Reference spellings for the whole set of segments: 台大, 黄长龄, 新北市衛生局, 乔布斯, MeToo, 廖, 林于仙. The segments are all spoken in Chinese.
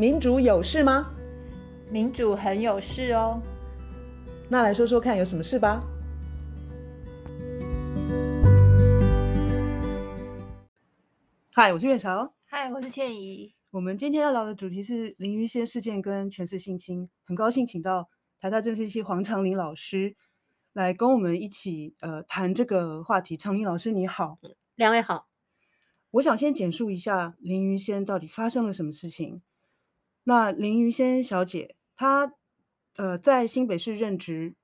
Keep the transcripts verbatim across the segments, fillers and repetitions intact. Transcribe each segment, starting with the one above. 民主有事吗？民主很有事哦。那来说说看有什么事吧。嗨，我是月韶。嗨，我是倩怡。我们今天要聊的主题是林于仙事件跟权势性侵，很高兴请到台大政治系黄长龄老师来跟我们一起、呃、谈这个话题。长龄老师你好。两位好。我想先简述一下林于仙到底发生了什么事情。那林于仙小姐她、呃、在新北市任职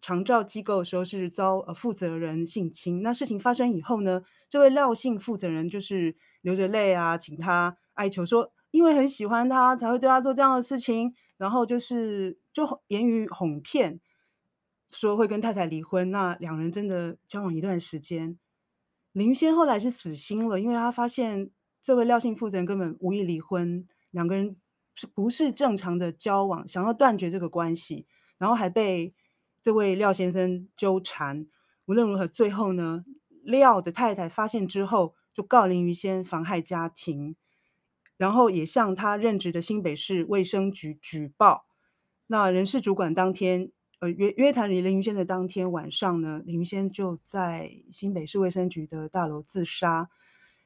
长照机构的时候是遭、呃、负责人性侵。那事情发生以后呢，这位廖姓负责人就是流着泪啊，请她哀求说因为很喜欢她才会对她做这样的事情，然后就是就言语哄骗说会跟太太离婚。那两人真的交往一段时间。林于仙后来是死心了，因为她发现这位廖姓负责人根本无意离婚，两个人是不是正常的交往，想要断绝这个关系，然后还被这位廖先生纠缠。无论如何，最后呢，廖的太太发现之后就告林于仙妨害家庭，然后也向他任职的新北市卫生局举报。那人事主管当天呃，约约谈林于仙的当天晚上呢，林于仙就在新北市卫生局的大楼自杀。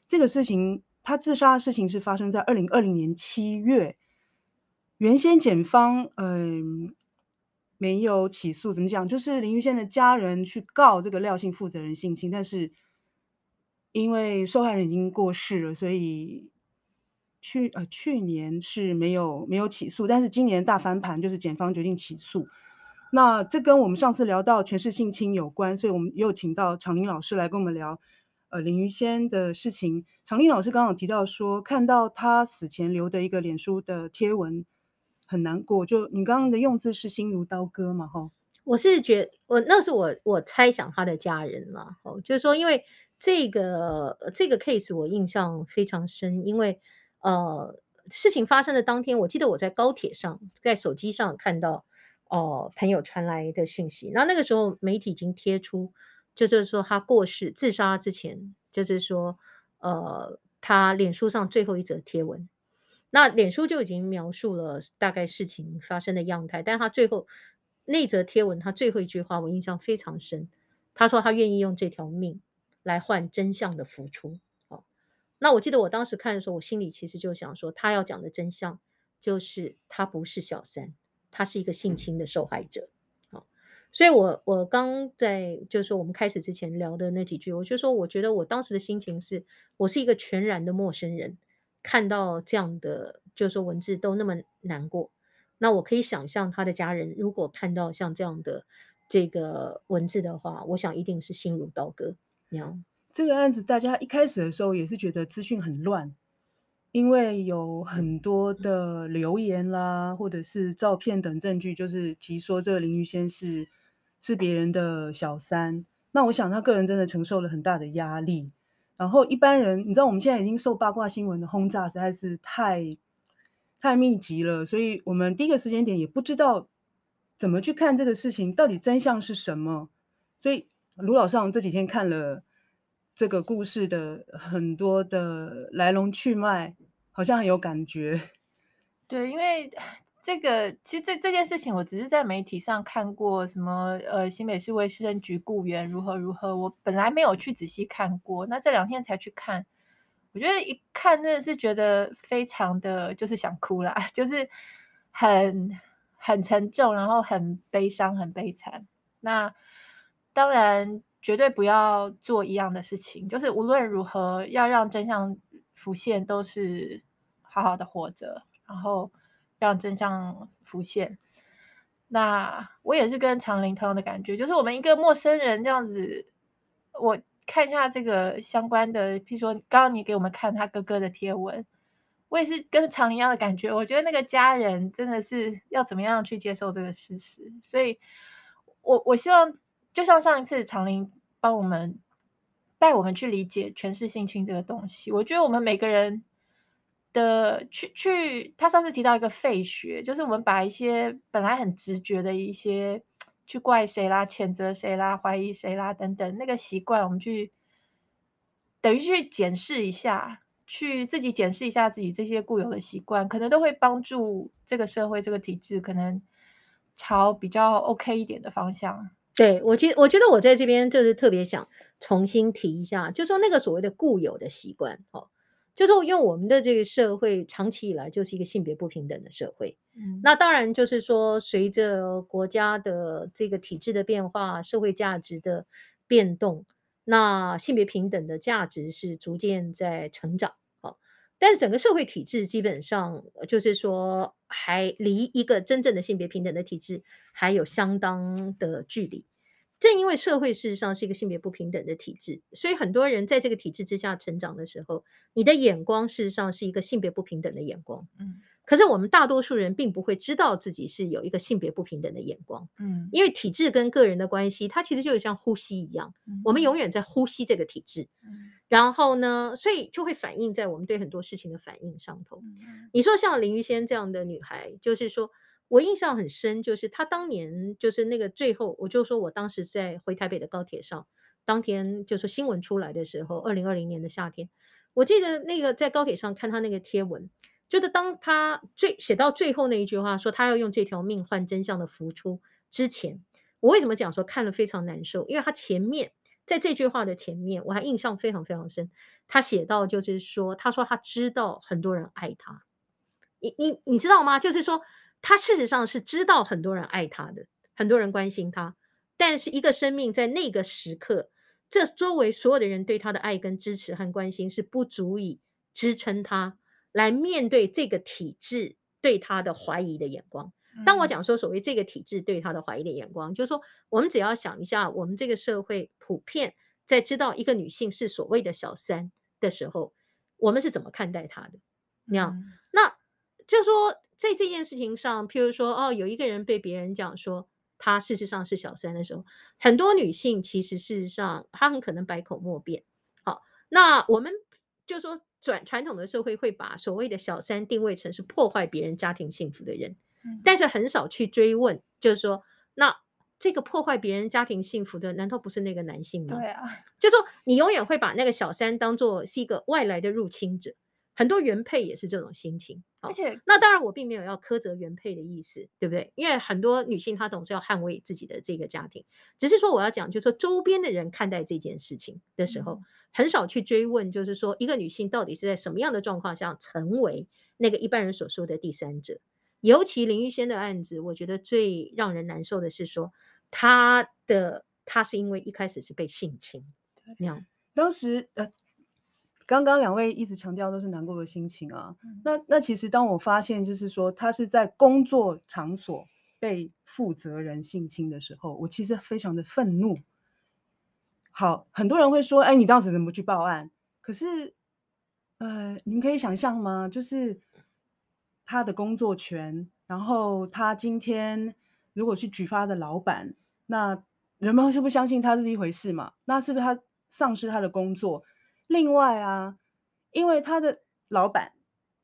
这个事情，他自杀的事情是发生在二零二零年七月。原先检方嗯、呃、没有起诉，怎么讲？就是林于仙的家人去告这个廖姓负责人性侵，但是因为受害人已经过世了，所以去呃去年是没有没有起诉，但是今年大翻盘，就是检方决定起诉。那这跟我们上次聊到权势性侵有关，所以我们又请到长龄老师来跟我们聊呃林于仙的事情。长龄老师刚刚提到说，看到他死前留的一个脸书的贴文很难过，就你刚刚的用字是心如刀割嘛？吼，我是觉得我那是我我猜想他的家人啦，哦，就是说因为这个这个 case 我印象非常深，因为呃事情发生的当天，我记得我在高铁上，在手机上看到。哦，朋友传来的讯息，那那个时候媒体已经贴出，就是说他过世自杀之前，就是说，呃，他脸书上最后一则贴文，那脸书就已经描述了大概事情发生的样态，但他最后那则贴文，他最后一句话我印象非常深，他说他愿意用这条命来换真相的浮出。哦，那我记得我当时看的时候，我心里其实就想说，他要讲的真相就是他不是小三。他是一个性侵的受害者，好，所以我我刚在就是说我们开始之前聊的那几句，我就说我觉得我当时的心情是，我是一个全然的陌生人，看到这样的就是说文字都那么难过，那我可以想象他的家人如果看到像这样的这个文字的话，我想一定是心如刀割。这个案子大家一开始的时候也是觉得资讯很乱。因为有很多的留言啦，或者是照片等证据，就是提说这个林于仙是是别人的小三。那我想他个人真的承受了很大的压力。然后一般人，你知道我们现在已经受八卦新闻的轰炸实在是太太密集了，所以我们第一个时间点也不知道怎么去看这个事情到底真相是什么。所以卢老上这几天看了这个故事的很多的来龙去脉，好像很有感觉。对，因为这个其实 这, 这件事情我只是在媒体上看过什么呃新北市卫生局雇员如何如何，我本来没有去仔细看过，那这两天才去看，我觉得一看真的是觉得非常的就是想哭啦，就是很很沉重，然后很悲伤很悲惨。那当然绝对不要做一样的事情，就是无论如何要让真相浮现，都是好好的活着，然后让真相浮现。那我也是跟长龄同样的感觉，就是我们一个陌生人这样子，我看一下这个相关的，譬如说刚刚你给我们看他哥哥的贴文，我也是跟长龄一样的感觉，我觉得那个家人真的是要怎么样去接受这个事实。所以我我希望就像上一次长龄帮我们带我们去理解权势性侵这个东西，我觉得我们每个人的去去，他上次提到一个废学，就是我们把一些本来很直觉的一些去怪谁啦、谴责谁啦、怀疑谁啦等等那个习惯，我们去等于去检视一下，去自己检视一下自己这些固有的习惯，可能都会帮助这个社会这个体制可能朝比较 OK 一点的方向。对，我觉我觉得我在这边就是特别想重新提一下，就是说那个所谓的固有的习惯、哦、就是因为我们的这个社会长期以来就是一个性别不平等的社会、嗯、那当然就是说随着国家的这个体制的变化，社会价值的变动，那性别平等的价值是逐渐在成长、哦、但是整个社会体制基本上就是说还离一个真正的性别平等的体制还有相当的距离。正因为社会事实上是一个性别不平等的体制，所以很多人在这个体制之下成长的时候，你的眼光事实上是一个性别不平等的眼光、嗯、可是我们大多数人并不会知道自己是有一个性别不平等的眼光、嗯、因为体制跟个人的关系它其实就像呼吸一样、嗯、我们永远在呼吸这个体制、嗯、然后呢所以就会反映在我们对很多事情的反应上头、嗯、你说像林于仙这样的女孩，就是说我印象很深，就是他当年就是那个最后，我就说我当时在回台北的高铁上，当天就是新闻出来的时候，二零二零年的夏天，我记得那个在高铁上看他那个贴文，就是当他最写到最后那一句话，说他要用这条命换真相的浮出之前，我为什么讲说看了非常难受？因为他前面在这句话的前面，我还印象非常非常深，他写到就是说，他说他知道很多人爱他，你你你知道吗？就是说。他事实上是知道很多人爱他的，很多人关心他，但是一个生命在那个时刻，这周围所有的人对他的爱跟支持和关心是不足以支撑他来面对这个体制对他的怀疑的眼光。当我讲说所谓这个体制对他的怀疑的眼光、嗯、就是说我们只要想一下，我们这个社会普遍在知道一个女性是所谓的小三的时候，我们是怎么看待她的、嗯、那就是说在这件事情上，譬如说哦，有一个人被别人讲说他事实上是小三的时候，很多女性其实事实上她很可能百口莫辩。好，那我们就说传统的社会会把所谓的小三定位成是破坏别人家庭幸福的人、嗯、但是很少去追问，就是说那这个破坏别人家庭幸福的难道不是那个男性吗？对啊，就是说你永远会把那个小三当作是一个外来的入侵者，很多原配也是这种心情。而且那当然我并没有要苛责原配的意思，对不对？因为很多女性她总是要捍卫自己的这个家庭，只是说我要讲就是说周边的人看待这件事情的时候、嗯、很少去追问，就是说一个女性到底是在什么样的状况下成为那个一般人所说的第三者。尤其林玉仙的案子，我觉得最让人难受的是说她的她是因为一开始是被性侵那样。当时呃刚刚两位一直强调都是难过的心情啊，那那其实当我发现就是说他是在工作场所被负责人性侵的时候，我其实非常的愤怒。好，很多人会说哎，你当时怎么去报案？可是呃，你们可以想象吗？就是他的工作权，然后他今天如果去举发的老板，那人们会不相信他是一回事嘛？那是不是他丧失他的工作？另外啊，因为他的老板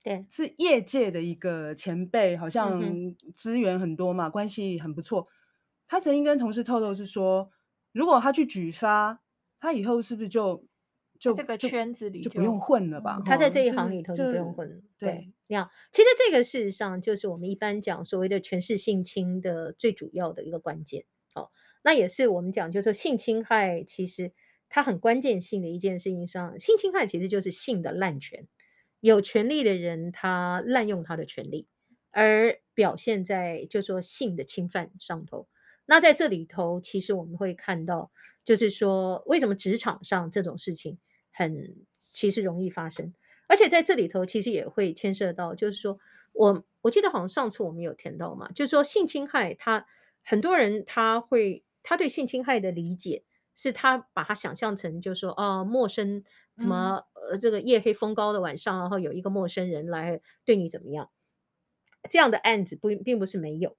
对是业界的一个前辈，好像资源很多嘛、嗯、关系很不错。他曾经跟同事透露是说，如果他去举发，他以后是不是就就这个圈子里 就, 就不用混了吧、嗯、他在这一行里头就不用混了。对，那样其实这个事实上就是我们一般讲所谓的权势性侵的最主要的一个关键、哦、那也是我们讲就是说性侵害其实它很关键性的一件事情上，性侵害其实就是性的滥权，有权利的人他滥用他的权利，而表现在就是说性的侵犯上头。那在这里头其实我们会看到就是说为什么职场上这种事情很其实容易发生，而且在这里头其实也会牵涉到就是说我我记得好像上次我们有谈到嘛，就是说性侵害他很多人他会他对性侵害的理解是他把他想象成就是说哦，陌生怎么、呃、这个夜黑风高的晚上，然后有一个陌生人来对你怎么样，这样的案子不并不是没有，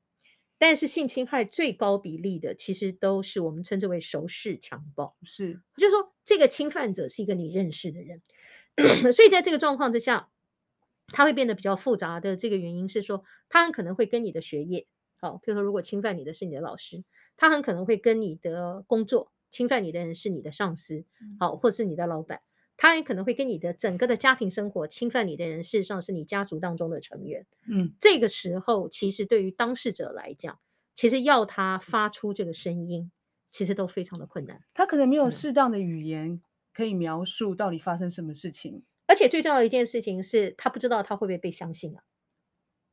但是性侵害最高比例的其实都是我们称之为熟识强暴，是就是说这个侵犯者是一个你认识的人所以在这个状况之下他会变得比较复杂的这个原因是说他很可能会跟你的学业好，比如说如果侵犯你的是你的老师，他很可能会跟你的工作，侵犯你的人是你的上司，好，或是你的老板，他也可能会跟你的整个的家庭生活，侵犯你的人事实上是你家族当中的成员。嗯，这个时候其实对于当事者来讲，其实要他发出这个声音其实都非常的困难，他可能没有适当的语言可以描述到底发生什么事情、嗯、而且最重要的一件事情是他不知道他会不会被相信啊。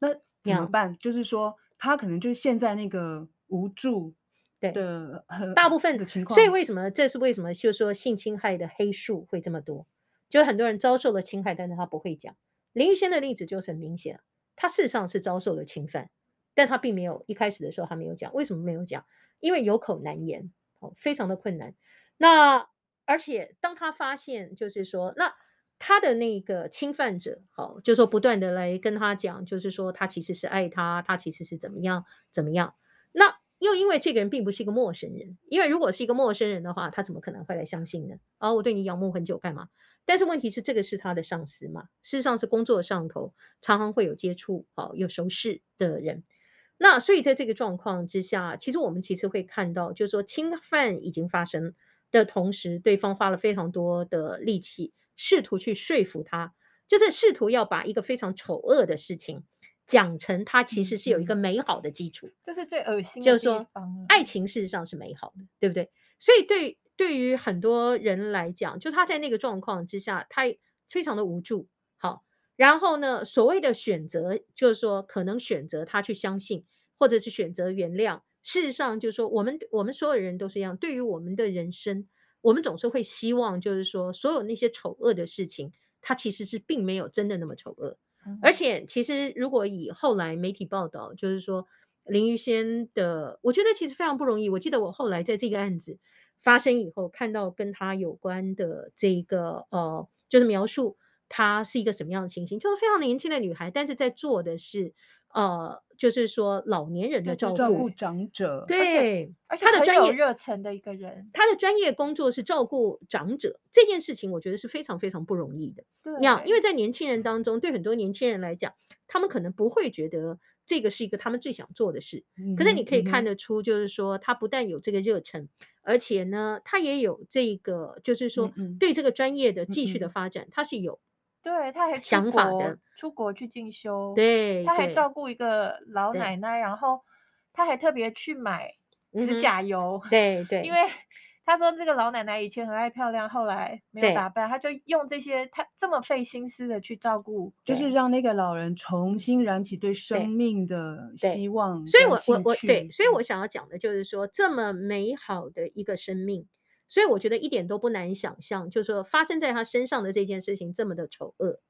那怎么办？就是说他可能就是陷在那个无助的大部分的情况。所以为什么这是为什么就是说性侵害的黑数会这么多，就是很多人遭受了侵害但是他不会讲。林育瑄的例子就是很明显，他事实上是遭受了侵犯，但他并没有一开始的时候他没有讲。为什么没有讲？因为有口难言、哦、非常的困难。那而且当他发现就是说那他的那个侵犯者、哦、就是说不断的来跟他讲，就是说他其实是爱他，他其实是怎么样怎么样。那又因为这个人并不是一个陌生人，因为如果是一个陌生人的话，他怎么可能会来相信呢？啊、哦，我对你仰慕很久干嘛？但是问题是这个是他的上司嘛，事实上是工作上头常常会有接触、哦、有熟识的人。那所以在这个状况之下，其实我们其实会看到就是说侵犯已经发生的同时，对方花了非常多的力气试图去说服他，就是试图要把一个非常丑恶的事情讲成它其实是有一个美好的基础，这是最恶心的地方。就是说爱情事实上是美好的，对不对？所以对对于很多人来讲，就他在那个状况之下他非常的无助。好，然后呢所谓的选择就是说可能选择他去相信或者是选择原谅，事实上就是说我们我们所有人都是一样，对于我们的人生我们总是会希望就是说所有那些丑恶的事情它其实是并没有真的那么丑恶。而且其实如果以后来媒体报道，就是说林育瑄的我觉得其实非常不容易。我记得我后来在这个案子发生以后看到跟他有关的这个呃，就是描述他是一个什么样的情形，就是非常年轻的女孩，但是在做的是呃，就是说老年人的照顾照顾长者。对，而且很有热忱的一个人，他的专业工作是照顾长者，这件事情我觉得是非常非常不容易的。对，因为在年轻人当中，对很多年轻人来讲他们可能不会觉得这个是一个他们最想做的事、嗯、可是你可以看得出就是说他不但有这个热忱、嗯、而且呢他也有这个就是说对这个专业的继续的发展、嗯嗯、他是有对，他还想法的出国去进修。对，他还照顾一个老奶奶，然后他还特别去买指甲油、嗯、对对，因为他说这个老奶奶以前很爱漂亮，后来没有打扮，他就用这些他这么费心思的去照顾，就是让那个老人重新燃起对生命的希望。所以我我我对，所以我想要讲的就是说这么美好的一个生命，所以我觉得一点都不难想象，就是说发生在他身上的这件事情这么的丑恶。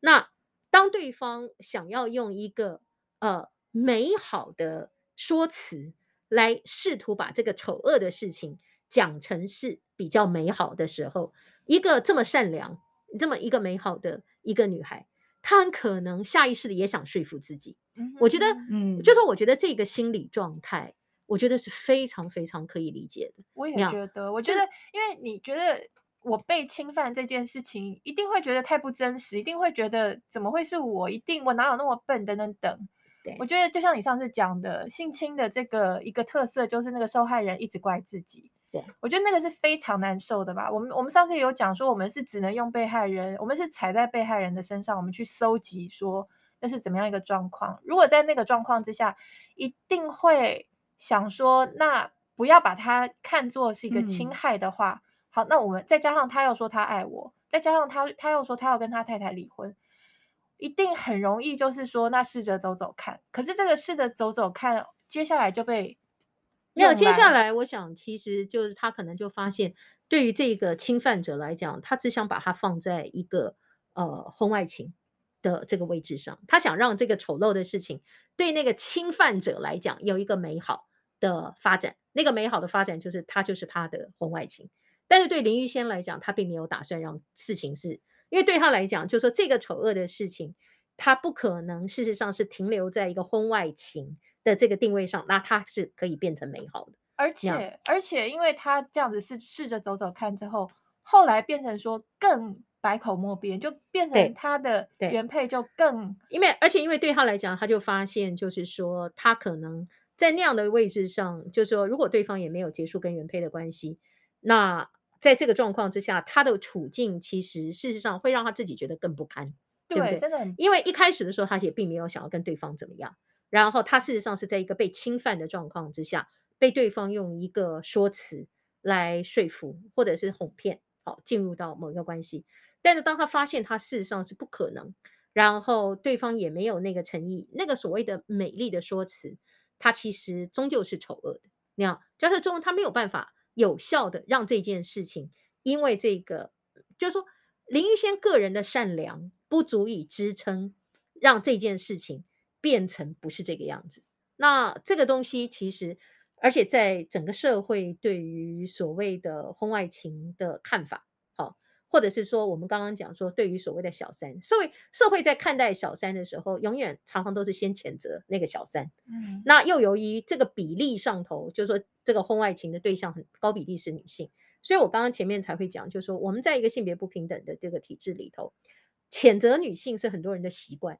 那当对方想要用一个呃美好的说辞来试图把这个丑恶的事情讲成是比较美好的时候，一个这么善良这么一个美好的一个女孩，她很可能下意识的也想说服自己。我觉得嗯，就是我觉得这个心理状态我觉得是非常非常可以理解的。我也觉得，我觉得因为你觉得我被侵犯这件事情一定会觉得太不真实，一定会觉得怎么会是我，一定我哪有那么笨等等等。我觉得就像你上次讲的，性侵的这个一个特色就是那个受害人一直怪自己。对，我觉得那个是非常难受的吧。我们我们上次有讲说我们是只能用被害人，我们是踩在被害人的身上，我们去搜集说那是怎么样一个状况。如果在那个状况之下一定会想说那不要把他看作是一个侵害的话、嗯、好，那我们再加上他又说他爱我，再加上他他又说他要跟他太太离婚，一定很容易就是说那试着走走看。可是这个试着走走看接下来就被没有，接下来我想其实就是他可能就发现对于这个侵犯者来讲，他只想把他放在一个呃婚外情的这个位置上，他想让这个丑陋的事情对那个侵犯者来讲有一个美好的发展，那个美好的发展就是他就是他的婚外情。但是对林育瑄来讲，他并没有打算让事情是，因为对他来讲就是说这个丑恶的事情他不可能事实上是停留在一个婚外情的这个定位上，那他是可以变成美好的。而且而且因为他这样子是试着走走看之后，后来变成说更百口莫辩，就变成他的原配就更因为而且因为对他来讲，他就发现就是说他可能在那样的位置上，就是说如果对方也没有结束跟原配的关系，那在这个状况之下，他的处境其实事实上会让他自己觉得更不堪， 对, 对不对？真的很，因为一开始的时候他也并没有想要跟对方怎么样，然后他事实上是在一个被侵犯的状况之下，被对方用一个说辞来说服或者是哄骗，好，进入到某一个关系。但是当他发现他事实上是不可能，然后对方也没有那个诚意，那个所谓的美丽的说辞，他其实终究是丑恶的。那样就是中文他没有办法有效的让这件事情，因为这个就是说林玉仙个人的善良不足以支撑让这件事情变成不是这个样子。那这个东西其实，而且在整个社会对于所谓的婚外情的看法，好，或者是说我们刚刚讲说对于所谓的小三，社会社会在看待小三的时候，永远常常都是先谴责那个小三。嗯，那又由于这个比例上头，就是说这个婚外情的对象很高比例是女性，所以我刚刚前面才会讲，就是说我们在一个性别不平等的这个体制里头，谴责女性是很多人的习惯，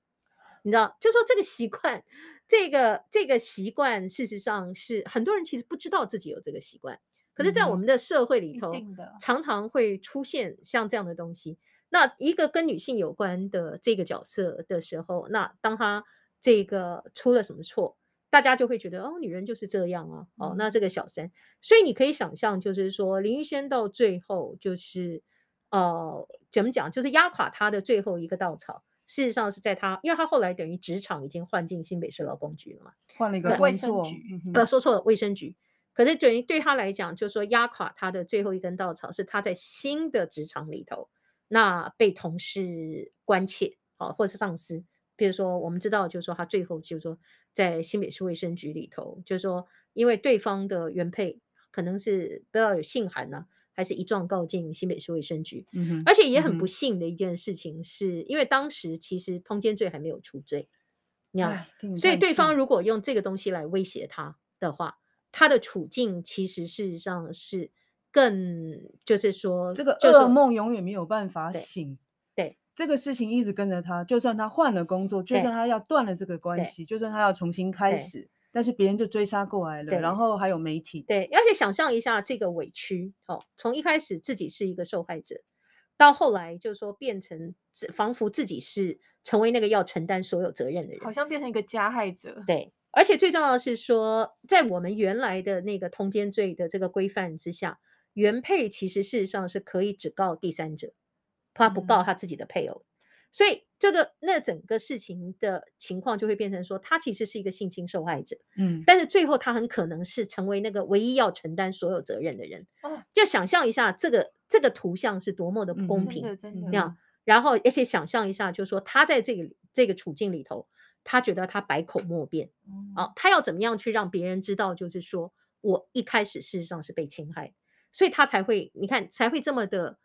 你知道，就说这个习惯，这个这个习惯事实上是很多人其实不知道自己有这个习惯，可是在我们的社会里头、嗯、常常会出现像这样的东西。那一个跟女性有关的这个角色的时候，那当她这个出了什么错，大家就会觉得哦，女人就是这样啊，哦，那这个小三。所以你可以想象，就是说林玉仙到最后就是呃，怎么讲，就是压垮她的最后一个稻草，事实上是在他，因为他后来等于职场已经换进新北市劳工局了嘛，换了一个工作，呃，说错了，卫生局。可是对于对他来讲，就是说压垮他的最后一根稻草是他在新的职场里头，那被同事关切，啊，或是上司。比如说，我们知道，就是说他最后就是说在新北市卫生局里头，就是说因为对方的原配可能是不知道有信函呢、啊。还是一状告进新北市卫生局、嗯、而且也很不幸的一件事情是、嗯、因为当时其实通奸罪还没有除罪，所以对方如果用这个东西来威胁他的话，他的处境其实事实上是更就是说这个噩梦永远没有办法醒。 对, 对这个事情一直跟着他，就算他换了工作，就算他要断了这个关系，就算他要重新开始，但是别人就追杀过来了，然后还有媒体。对，而且想象一下这个委屈、哦、从一开始自己是一个受害者，到后来就是说变成仿佛自己是成为那个要承担所有责任的人，好像变成一个加害者。对，而且最重要的是说，在我们原来的那个通奸罪的这个规范之下，原配其实事实上是可以只告第三者，他不告他自己的配偶、嗯、所以这个那整个事情的情况就会变成说，他其实是一个性侵受害者，嗯，但是最后他很可能是成为那个唯一要承担所有责任的人。哦，就想象一下这个这个图像是多么的不公平，嗯，真的真的。然后而且想象一下，就是说他在这个这个处境里头，他觉得他百口莫辩，嗯，啊，他要怎么样去让别人知道，就是说我一开始事实上是被侵害，所以他才会你看才会这么的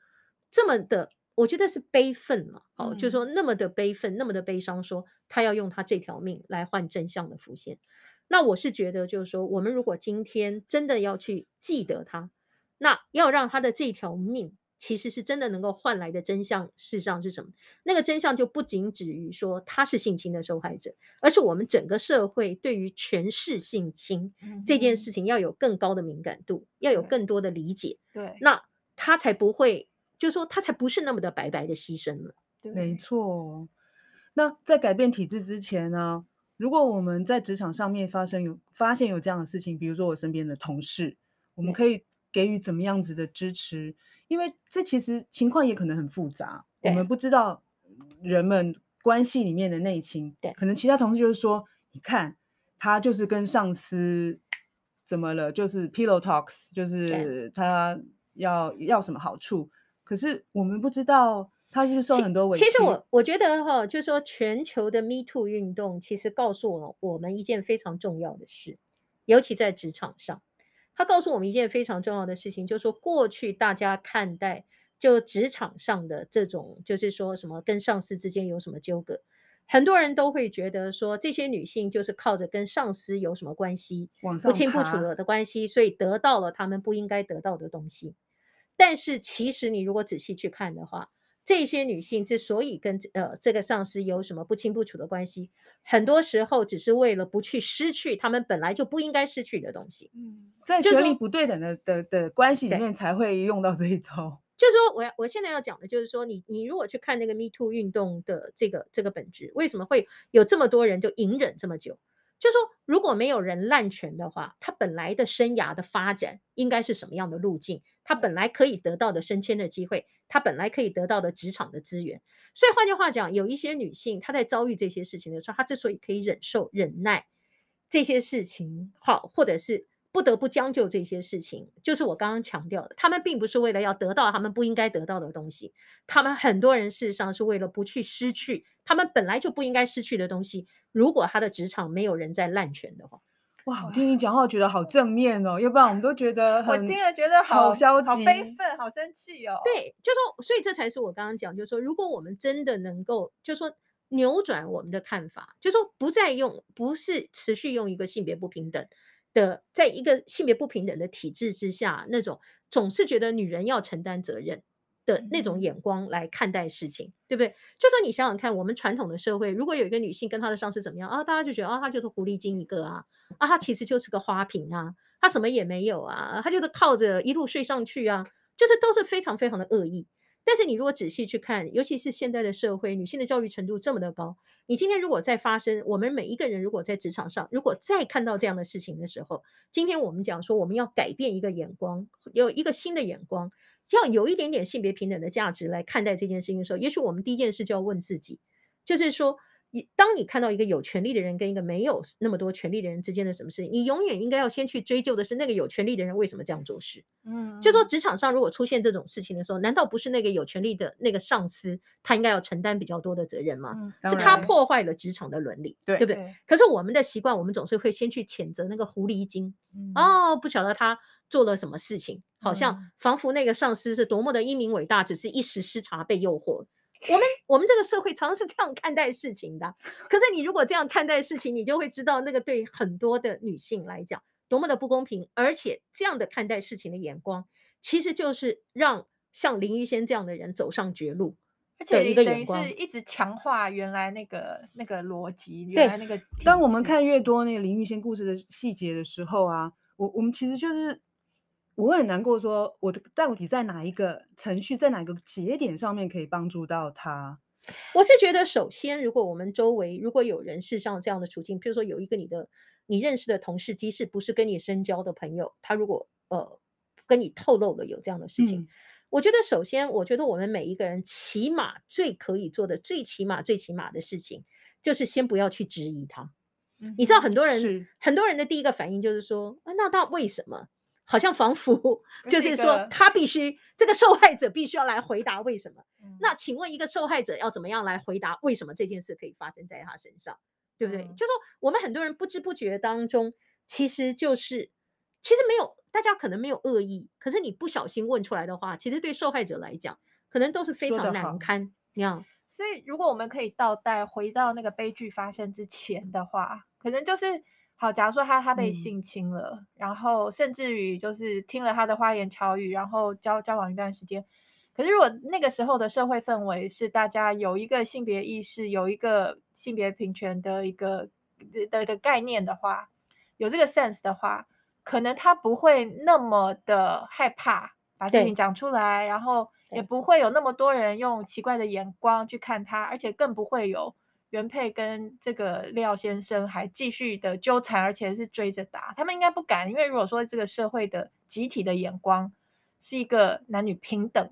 这么的。我觉得是悲愤嘛，哦嗯、就是说那么的悲愤，那么的悲伤，说他要用他这条命来换真相的浮现。那我是觉得，就是说，我们如果今天真的要去记得他，那要让他的这条命，其实是真的能够换来的真相，事实上是什么？那个真相就不仅止于说他是性侵的受害者，而是我们整个社会对于全是性侵这件事情要有更高的敏感度，嗯、要有更多的理解。对，那他才不会。就是说他才不是那么的白白的牺牲了。没错。那在改变体制之前呢、啊、如果我们在职场上面发生有发现有这样的事情，比如说我身边的同事，我们可以给予怎么样子的支持？因为这其实情况也可能很复杂，我们不知道人们关系里面的内情。对，可能其他同事就是说，你看他就是跟上司怎么了，就是 pillow talks， 就是他要要什么好处。可是我们不知道他是不是受很多委屈。其实 我, 我觉得、哦、就是说全球的 MeToo 运动其实告诉我我们一件非常重要的事，尤其在职场上，他告诉我们一件非常重要的事情，就是说过去大家看待就职场上的这种就是说什么跟上司之间有什么纠葛，很多人都会觉得说这些女性就是靠着跟上司有什么关系不清不楚的关系，所以得到了他们不应该得到的东西。但是其实你如果仔细去看的话，这些女性之所以跟、呃、这个上司有什么不清不楚的关系，很多时候只是为了不去失去他们本来就不应该失去的东西、嗯、在权力不对等 的,、就是、的, 的, 的关系里面才会用到这一招。就是说 我, 我现在要讲的就是说 你, 你如果去看那个 MeToo 运动的这个这个本质，为什么会有这么多人就隐忍这么久，就是说如果没有人滥权的话，他本来的生涯的发展应该是什么样的路径，他本来可以得到的升迁的机会，他本来可以得到的职场的资源。所以换句话讲，有一些女性她在遭遇这些事情的时候，她之所以可以忍受忍耐这些事情，好，或者是不得不将就这些事情，就是我刚刚强调的，他们并不是为了要得到他们不应该得到的东西，他们很多人事实上是为了不去失去他们本来就不应该失去的东西。如果他的职场没有人在滥权的话，哇，我听你讲话觉得好正面哦，要不然我们都觉得很，我听了觉得 好, 好消极，好悲愤，好生气哦。对，就说所以这才是我刚刚讲，就是说如果我们真的能够就说扭转我们的看法，就说不再用，不是持续用一个性别不平等的，在一个性别不平等的体制之下，那种总是觉得女人要承担责任的那种眼光来看待事情，对不对？就说你想想看，我们传统的社会，如果有一个女性跟她的上司怎么样啊，大家就觉得啊，她就是狐狸精一个啊，啊，她其实就是个花瓶啊，她什么也没有啊，她就是靠着一路睡上去啊，就是都是非常非常的恶意。但是你如果仔细去看，尤其是现在的社会，女性的教育程度这么的高，你今天如果再发生，我们每一个人如果在职场上，如果再看到这样的事情的时候，今天我们讲说我们要改变一个眼光，有一个新的眼光，要有一点点性别平等的价值来看待这件事情的时候，也许我们第一件事就要问自己，就是说当你看到一个有权利的人跟一个没有那么多权利的人之间的什么事情，你永远应该要先去追究的是那个有权利的人为什么这样做事。嗯，就说职场上如果出现这种事情的时候，难道不是那个有权利的那个上司他应该要承担比较多的责任吗？嗯，是他破坏了职场的伦理， 对, 对不 对, 对？可是我们的习惯，我们总是会先去谴责那个狐狸精，嗯，哦，不晓得他做了什么事情，好像仿佛那个上司是多么的英明伟大，只是一时失察被诱惑。我们我们这个社会常常是这样看待事情的，可是你如果这样看待事情，你就会知道那个对很多的女性来讲多么的不公平，而且这样的看待事情的眼光，其实就是让像林玉仙这样的人走上绝路的一个眼光，而且等于是一直强化原来那个那个逻辑，原来那个。当我们看越多那个林玉仙故事的细节的时候啊，我我们其实就是。我会很难过说我到底在哪一个程序，在哪一个节点上面可以帮助到他。我是觉得首先如果我们周围如果有人事上这样的处境，譬如说有一个你的你认识的同事，即使不是跟你深交的朋友，他如果呃跟你透露了有这样的事情，嗯，我觉得首先我觉得我们每一个人起码最可以做的最起码最起码的事情就是先不要去质疑他。嗯，你知道很多人很多人的第一个反应就是说，啊，那他为什么，好像仿佛就是说他必须这个受害者必须要来回答为什么。那请问一个受害者要怎么样来回答为什么这件事可以发生在他身上，对不对？嗯，就说我们很多人不知不觉当中其实就是其实没有，大家可能没有恶意，可是你不小心问出来的话，其实对受害者来讲可能都是非常难堪那样。所以如果我们可以倒带回到那个悲剧发生之前的话，可能就是好，假如说 他, 他被性侵了，嗯，然后甚至于就是听了他的花言巧语，然后 交, 交往一段时间。可是如果那个时候的社会氛围是大家有一个性别意识，有一个性别平权的一个 的, 的, 的概念的话，有这个 sense 的话，可能他不会那么的害怕把事情讲出来，然后也不会有那么多人用奇怪的眼光去看他，而且更不会有原配跟这个廖先生还继续的纠缠，而且是追着打。他们应该不敢，因为如果说这个社会的集体的眼光是一个男女平等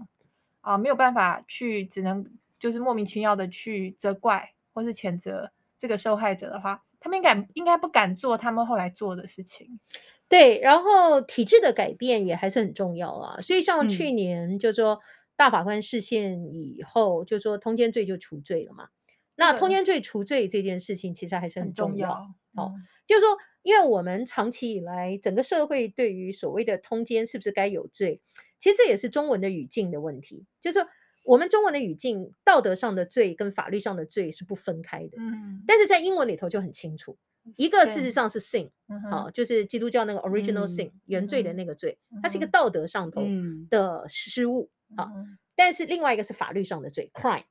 啊，没有办法去，只能就是莫名其妙的去责怪或是谴责这个受害者的话，他们应该应该不敢做他们后来做的事情。对，然后体制的改变也还是很重要啊。所以像去年就说大法官释宪以后，嗯，就说通奸罪就除罪了嘛。那通奸罪除罪这件事情其实还是很重 要, 很重要，哦，就是说因为我们长期以来整个社会对于所谓的通奸是不是该有罪，其实这也是中文的语境的问题，就是我们中文的语境道德上的罪跟法律上的罪是不分开的，嗯，但是在英文里头就很清楚，一个事实上是 sin，嗯啊，就是基督教那个 original sin，嗯，原罪的那个罪，嗯，它是一个道德上头的失误，嗯啊，但是另外一个是法律上的罪 crime。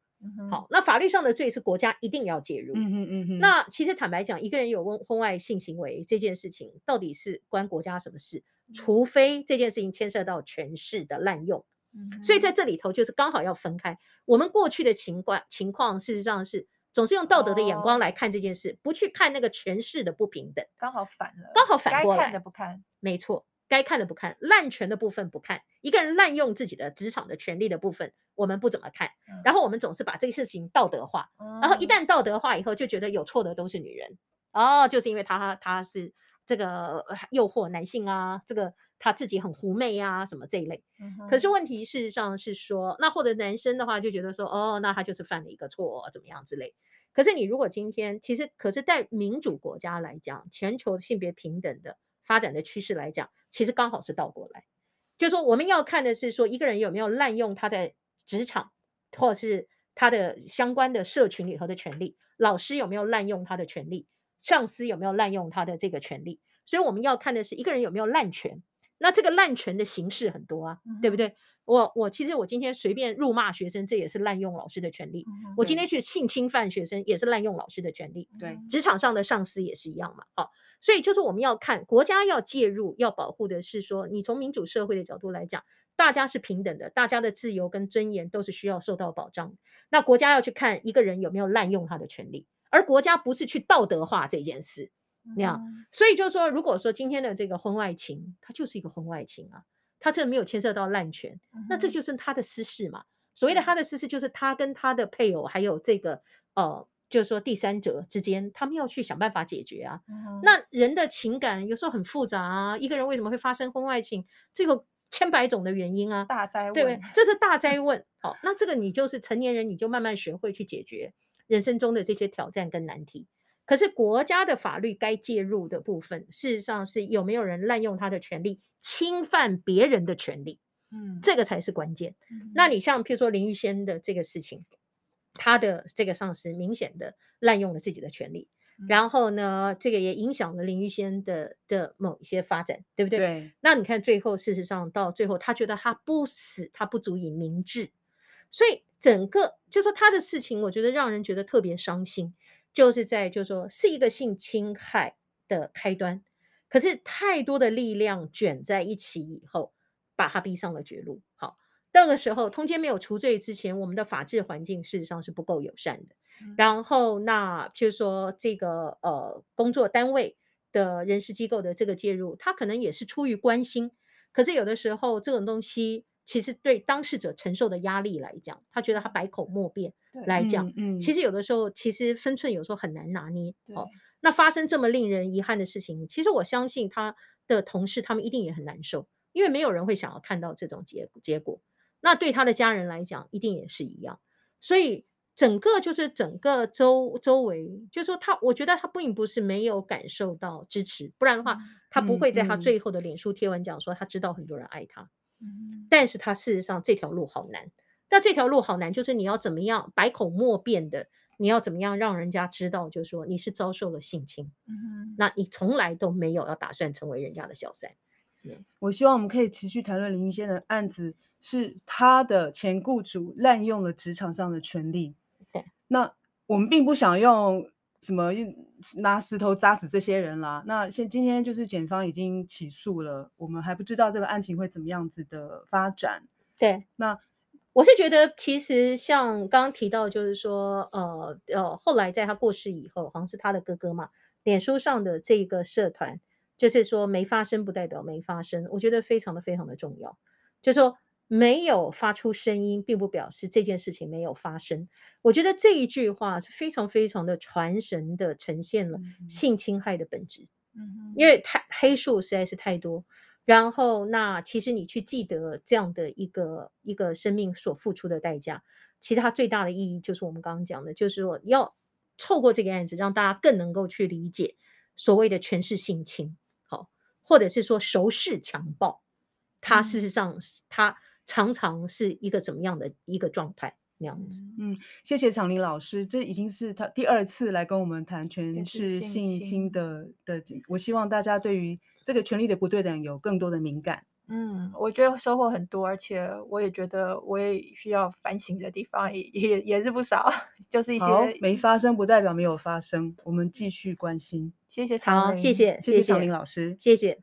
好，那法律上的罪是国家一定要介入。嗯哼嗯哼。那其实坦白讲，一个人有婚外性行为这件事情，到底是关国家什么事？除非这件事情牵涉到权势的滥用。嗯。所以在这里头就是刚好要分开。我们过去的情况情况，事实上是总是用道德的眼光来看这件事，哦、不去看那个权势的不平等。刚好反了，刚好反过来。该看的不看，没错。该看的不看，滥权的部分不看，一个人滥用自己的职场的权利的部分我们不怎么看，然后我们总是把这个事情道德化、嗯、然后一旦道德化以后就觉得有错的都是女人、哦、就是因为她她是这个诱惑男性啊，这个她自己很狐媚啊什么这一类、嗯、可是问题事实上是说，那或者男生的话就觉得说，哦，那他就是犯了一个错怎么样之类。可是你如果今天其实可是在民主国家来讲，全球性别平等的发展的趋势来讲，其实刚好是倒过来，就是说我们要看的是说一个人有没有滥用他在职场或者是他的相关的社群里头的权利，老师有没有滥用他的权利，上司有没有滥用他的这个权利。所以我们要看的是一个人有没有滥权，那这个滥权的形式很多啊，对不对？我我其实我今天随便辱骂学生，这也是滥用老师的权利，我今天去性侵犯学生也是滥用老师的权利，对，职场上的上司也是一样嘛。好、哦，所以就是我们要看国家要介入要保护的是说，你从民主社会的角度来讲，大家是平等的，大家的自由跟尊严都是需要受到保障的。那国家要去看一个人有没有滥用他的权利，而国家不是去道德化这件事那样、嗯、所以就是说，如果说今天的这个婚外情它就是一个婚外情啊，他这没有牵涉到滥权，那这就是他的私事嘛。所谓的他的私事就是他跟他的配偶还有这个呃，就是说第三者之间他们要去想办法解决啊。那人的情感有时候很复杂啊，一个人为什么会发生婚外情，这个千百种的原因啊，大灾问，对不对？这是大灾问。好，那这个你就是成年人，你就慢慢学会去解决人生中的这些挑战跟难题。可是国家的法律该介入的部分，事实上是有没有人滥用他的权利，侵犯别人的权利，嗯，这个才是关键。嗯、那你像譬如说林玉仙的这个事情，他的这个上司明显的滥用了自己的权利，嗯、然后呢，这个也影响了林玉仙的的某一些发展，对不对？对。那你看最后，事实上到最后，他觉得他不死，他不足以明志，所以整个就说他的事情，我觉得让人觉得特别伤心。就是在就是说是一个性侵害的开端，可是太多的力量卷在一起以后，把他逼上了绝路。好，那个时候通奸没有除罪之前，我们的法治环境事实上是不够友善的。嗯、然后那就是说这个呃工作单位的人事机构的这个介入，他可能也是出于关心，可是有的时候这种东西。其实对当事者承受的压力来讲，他觉得他百口莫辩来讲、嗯嗯、其实有的时候其实分寸有时候很难拿捏、哦、那发生这么令人遗憾的事情，其实我相信他的同事他们一定也很难受，因为没有人会想要看到这种结结果，那对他的家人来讲一定也是一样。所以整个就是整个周周围就是说他，我觉得他并不是没有感受到支持，不然的话他不会在他最后的脸书贴文讲说他知道很多人爱他、嗯嗯但是他事实上这条路好难，那这条路好难，就是你要怎么样百口莫辩的，你要怎么样让人家知道，就是说你是遭受了性侵，嗯、那你从来都没有要打算成为人家的小三。嗯、我希望我们可以持续谈论林玉仙的案子，是他的前雇主滥用了职场上的权利。对，那我们并不想用什么拿石头砸死这些人啦。那现今天就是检方已经起诉了，我们还不知道这个案情会怎么样子的发展。对，那我是觉得其实像刚刚提到，就是说呃呃，后来在他过世以后，好像是他的哥哥嘛，脸书上的这个社团，就是说没发生不代表没发生，我觉得非常的非常的重要，就是说没有发出声音并不表示这件事情没有发生。我觉得这一句话是非常非常的传神的呈现了性侵害的本质，因为太黑数实在是太多，然后那其实你去记得这样的一个一个生命所付出的代价，其实它最大的意义就是我们刚刚讲的，就是说要透过这个案子让大家更能够去理解所谓的权势性侵，好，或者是说仇视强暴，它事实上它常常是一个怎么样的一个状态那样子。嗯，谢谢昶伶老师，这已经是他第二次来跟我们谈权势性侵的的，我希望大家对于这个权力的不对等有更多的敏感。嗯，我觉得收获很多，而且我也觉得我也需要反省的地方也也也是不少，就是一好，些没发生不代表没有发生，我们继续关心。谢谢常好，谢林，谢，谢谢谢谢，长林老师。谢谢。